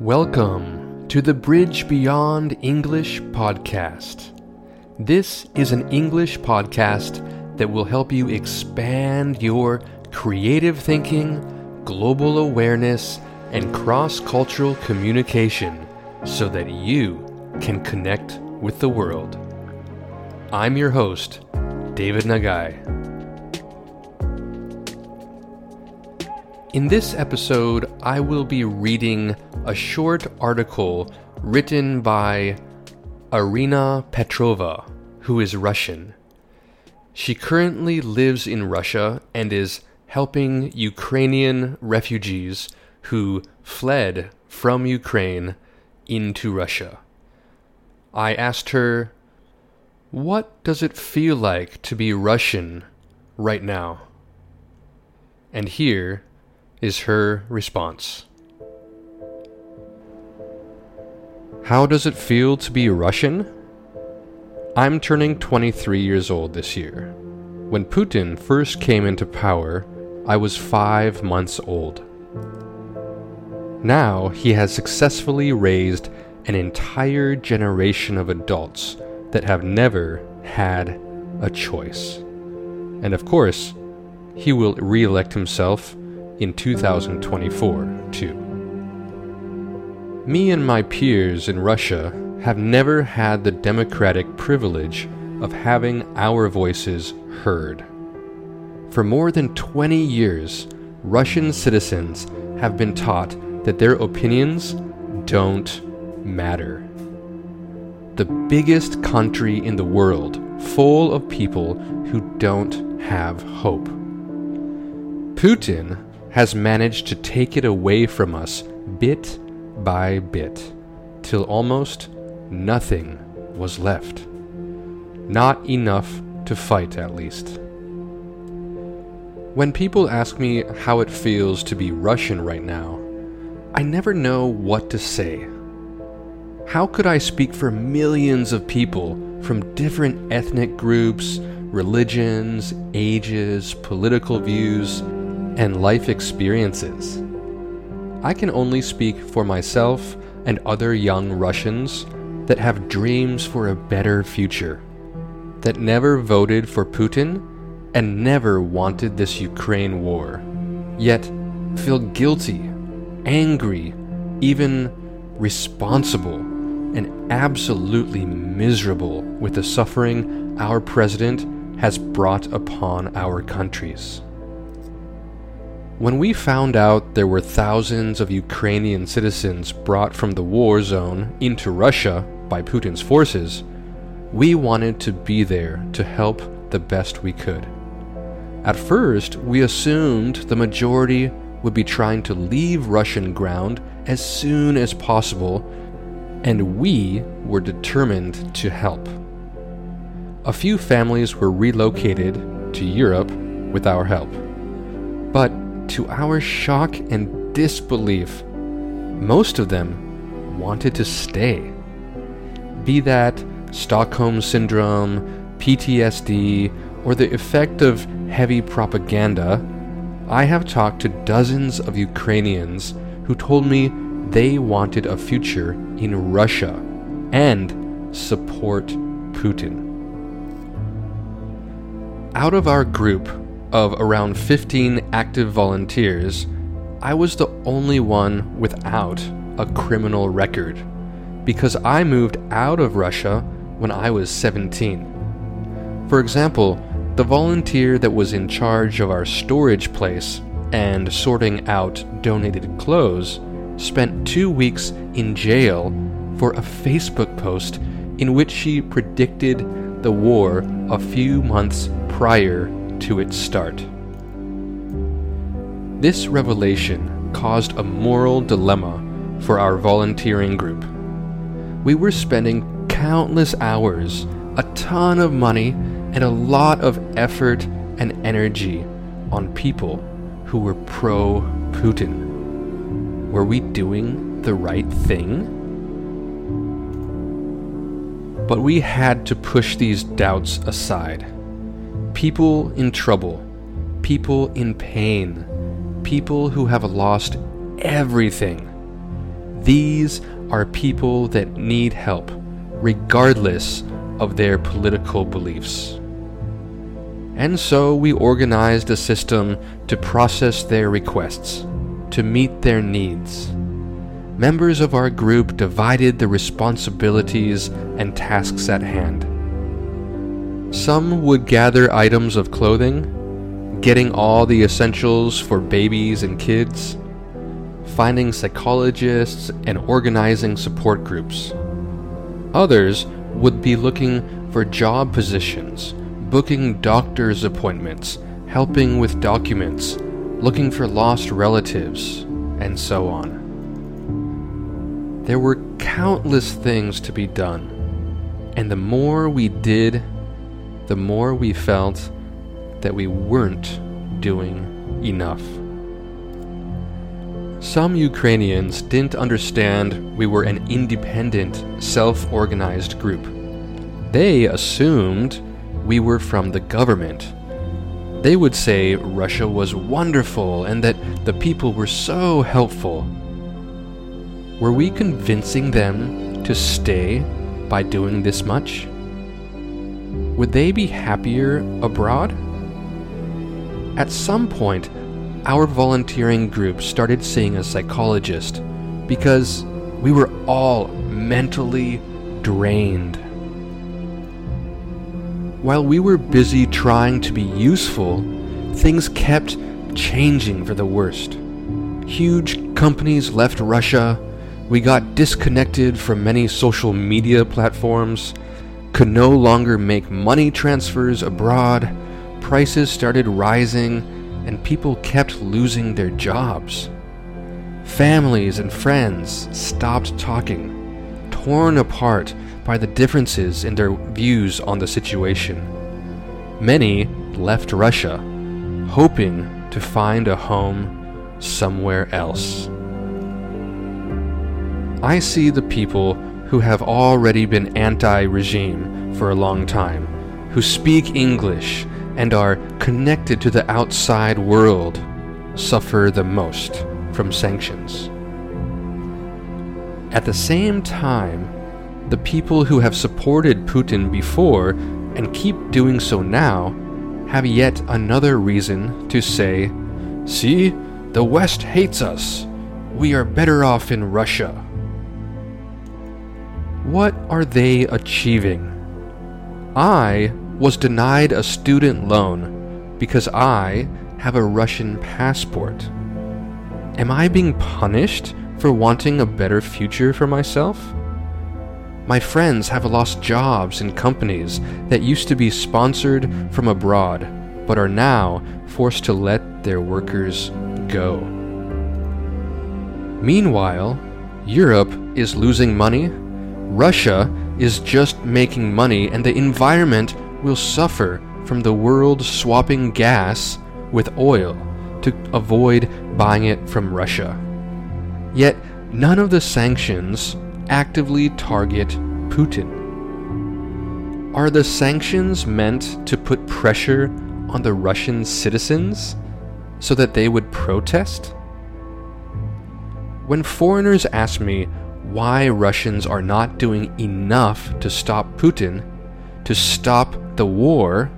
Welcome to the Bridge Beyond English podcast. This is an English podcast that will help you expand your creative thinking, global awareness, and cross-cultural communication so that you can connect with the world. I'm your host, David Nagai. In this episode, I will be reading a short article written by Arina Petrova, who is Russian. She currently lives in Russia and is helping Ukrainian refugees who fled from Ukraine into Russia. I asked her, "What does it feel like to be Russian right now?" And here is her response. How does it feel to be Russian? I'm turning 23 years old this year. When Putin first came into power, I was 5 months old. Now he has successfully raised an entire generation of adults that have never had a choice. And of course, he will re-elect himself in 2024, too. Me and my peers in Russia have never had the democratic privilege of having our voices heard. For more than 20 years, Russian citizens have been taught that their opinions don't matter. The biggest country in the world, full of people who don't have hope. Putin has managed to take it away from us bit by bit, till almost nothing was left. Not enough to fight, at least. When people ask me how it feels to be Russian right now, I never know what to say. How could I speak for millions of people from different ethnic groups, religions, ages, political views, and life experiences? I can only speak for myself and other young Russians that have dreams for a better future, that never voted for Putin and never wanted this Ukraine war, yet feel guilty, angry, even responsible, and absolutely miserable with the suffering our president has brought upon our countries. When we found out there were thousands of Ukrainian citizens brought from the war zone into Russia by Putin's forces, we wanted to be there to help the best we could. At first, we assumed the majority would be trying to leave Russian ground as soon as possible, and we were determined to help. A few families were relocated to Europe with our help. But to our shock and disbelief, most of them wanted to stay. Be that Stockholm Syndrome, PTSD, or the effect of heavy propaganda, I have talked to dozens of Ukrainians who told me they wanted a future in Russia and support Putin. Out of our group of around 15 active volunteers, I was the only one without a criminal record because I moved out of Russia when I was 17. For example, the volunteer that was in charge of our storage place and sorting out donated clothes spent 2 weeks in jail for a Facebook post in which she predicted the war a few months prior to its start. This revelation caused a moral dilemma for our volunteering group. We were spending countless hours, a ton of money, and a lot of effort and energy on people who were pro-Putin. Were we doing the right thing? But we had to push these doubts aside. People in trouble, people in pain, people who have lost everything. These are people that need help, regardless of their political beliefs. And so we organized a system to process their requests, to meet their needs. Members of our group divided the responsibilities and tasks at hand. Some would gather items of clothing, getting all the essentials for babies and kids, finding psychologists and organizing support groups. Others would be looking for job positions, booking doctor's appointments, helping with documents, looking for lost relatives, and so on. There were countless things to be done, and the more we did, the more we felt that we weren't doing enough. Some Ukrainians didn't understand we were an independent, self-organized group. They assumed we were from the government. They would say Russia was wonderful and that the people were so helpful. Were we convincing them to stay by doing this much? Would they be happier abroad? At some point, our volunteering group started seeing a psychologist because we were all mentally drained. While we were busy trying to be useful, things kept changing for the worst. Huge companies left Russia, we got disconnected from many social media platforms, could no longer make money transfers abroad, prices started rising, and people kept losing their jobs. Families and friends stopped talking, torn apart by the differences in their views on the situation. Many left Russia, hoping to find a home somewhere else. I see the people who have already been anti-regime for a long time, who speak English and are connected to the outside world, suffer the most from sanctions. At the same time, the people who have supported Putin before and keep doing so now have yet another reason to say, "See, the West hates us. We are better off in Russia." What are they achieving? I was denied a student loan because I have a Russian passport. Am I being punished for wanting a better future for myself? My friends have lost jobs in companies that used to be sponsored from abroad, but are now forced to let their workers go. Meanwhile, Europe is losing money, Russia is just making money, and the environment will suffer from the world swapping gas with oil to avoid buying it from Russia. Yet none of the sanctions actively target Putin. Are the sanctions meant to put pressure on the Russian citizens so that they would protest? When foreigners ask me why Russians are not doing enough to stop Putin, to stop the war,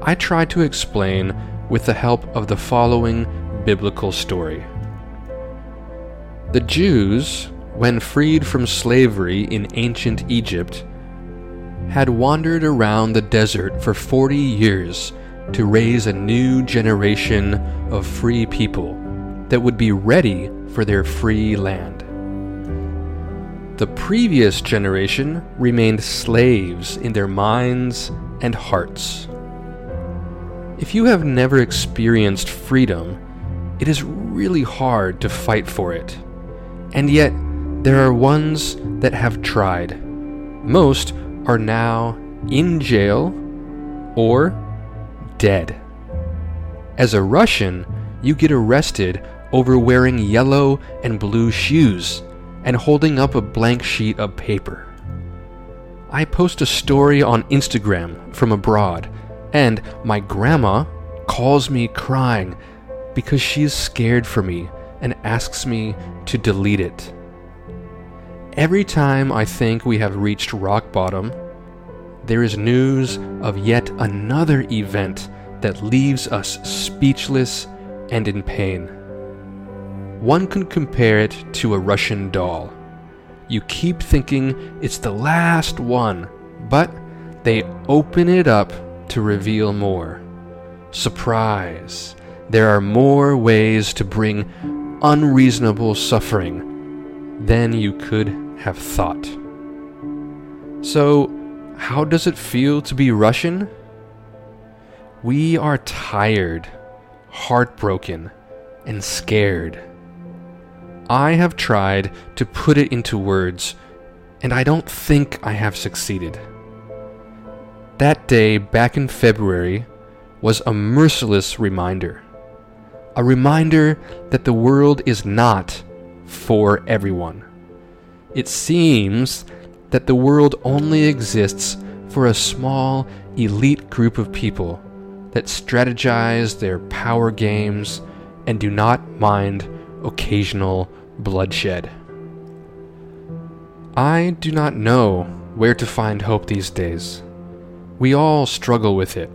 I try to explain with the help of the following biblical story. The Jews, when freed from slavery in ancient Egypt, had wandered around the desert for 40 years to raise a new generation of free people that would be ready for their free land. The previous generation remained slaves in their minds and hearts. If you have never experienced freedom, it is really hard to fight for it. And yet, there are ones that have tried. Most are now in jail or dead. As a Russian, you get arrested over wearing yellow and blue shoes and holding up a blank sheet of paper. I post a story on Instagram from abroad, and my grandma calls me crying because she's scared for me and asks me to delete it. Every time I think we have reached rock bottom, there is news of yet another event that leaves us speechless and in pain. One can compare it to a Russian doll. You keep thinking it's the last one, but they open it up to reveal more. Surprise! There are more ways to bring unreasonable suffering than you could have thought. So, how does it feel to be Russian? We are tired, heartbroken, and scared. I have tried to put it into words, and I don't think I have succeeded. That day back in February was a merciless reminder. A reminder that the world is not for everyone. It seems that the world only exists for a small, elite group of people that strategize their power games and do not mind occasional bloodshed. I do not know where to find hope these days. We all struggle with it,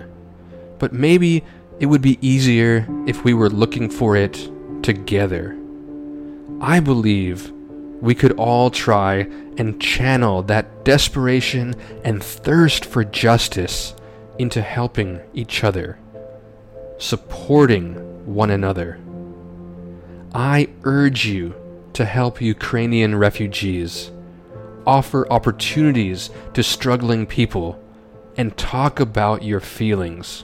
but maybe it would be easier if we were looking for it together. I believe we could all try and channel that desperation and thirst for justice into helping each other, supporting one another. I urge you to help Ukrainian refugees, offer opportunities to struggling people, and talk about your feelings.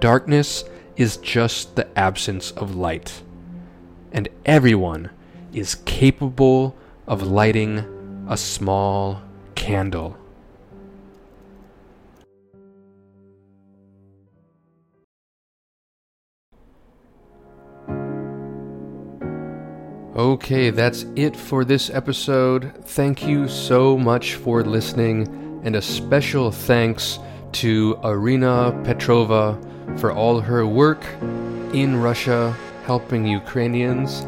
Darkness is just the absence of light. And everyone is capable of lighting a small candle. Okay, that's it for this episode. Thank you so much for listening, and a special thanks to Arina Petrova for all her work in Russia helping Ukrainians,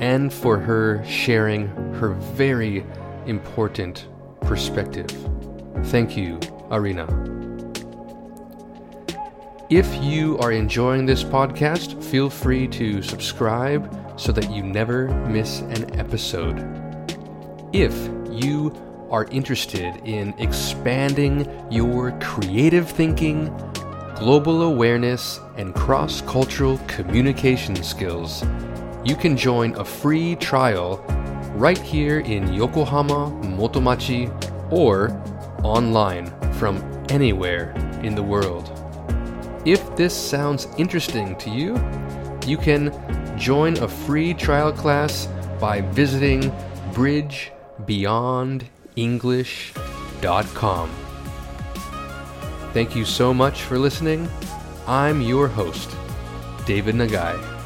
and for her sharing her very important perspective. Thank you, Arina. If you are enjoying this podcast, feel free to subscribe so that you never miss an episode. If you are interested in expanding your creative thinking, global awareness, and cross-cultural communication skills, you can join a free trial right here in Yokohama Motomachi or online from anywhere in the world. If this sounds interesting to you, you can join a free trial class by visiting bridgebeyondenglish.com. Thank you so much for listening. I'm your host, David Nagai.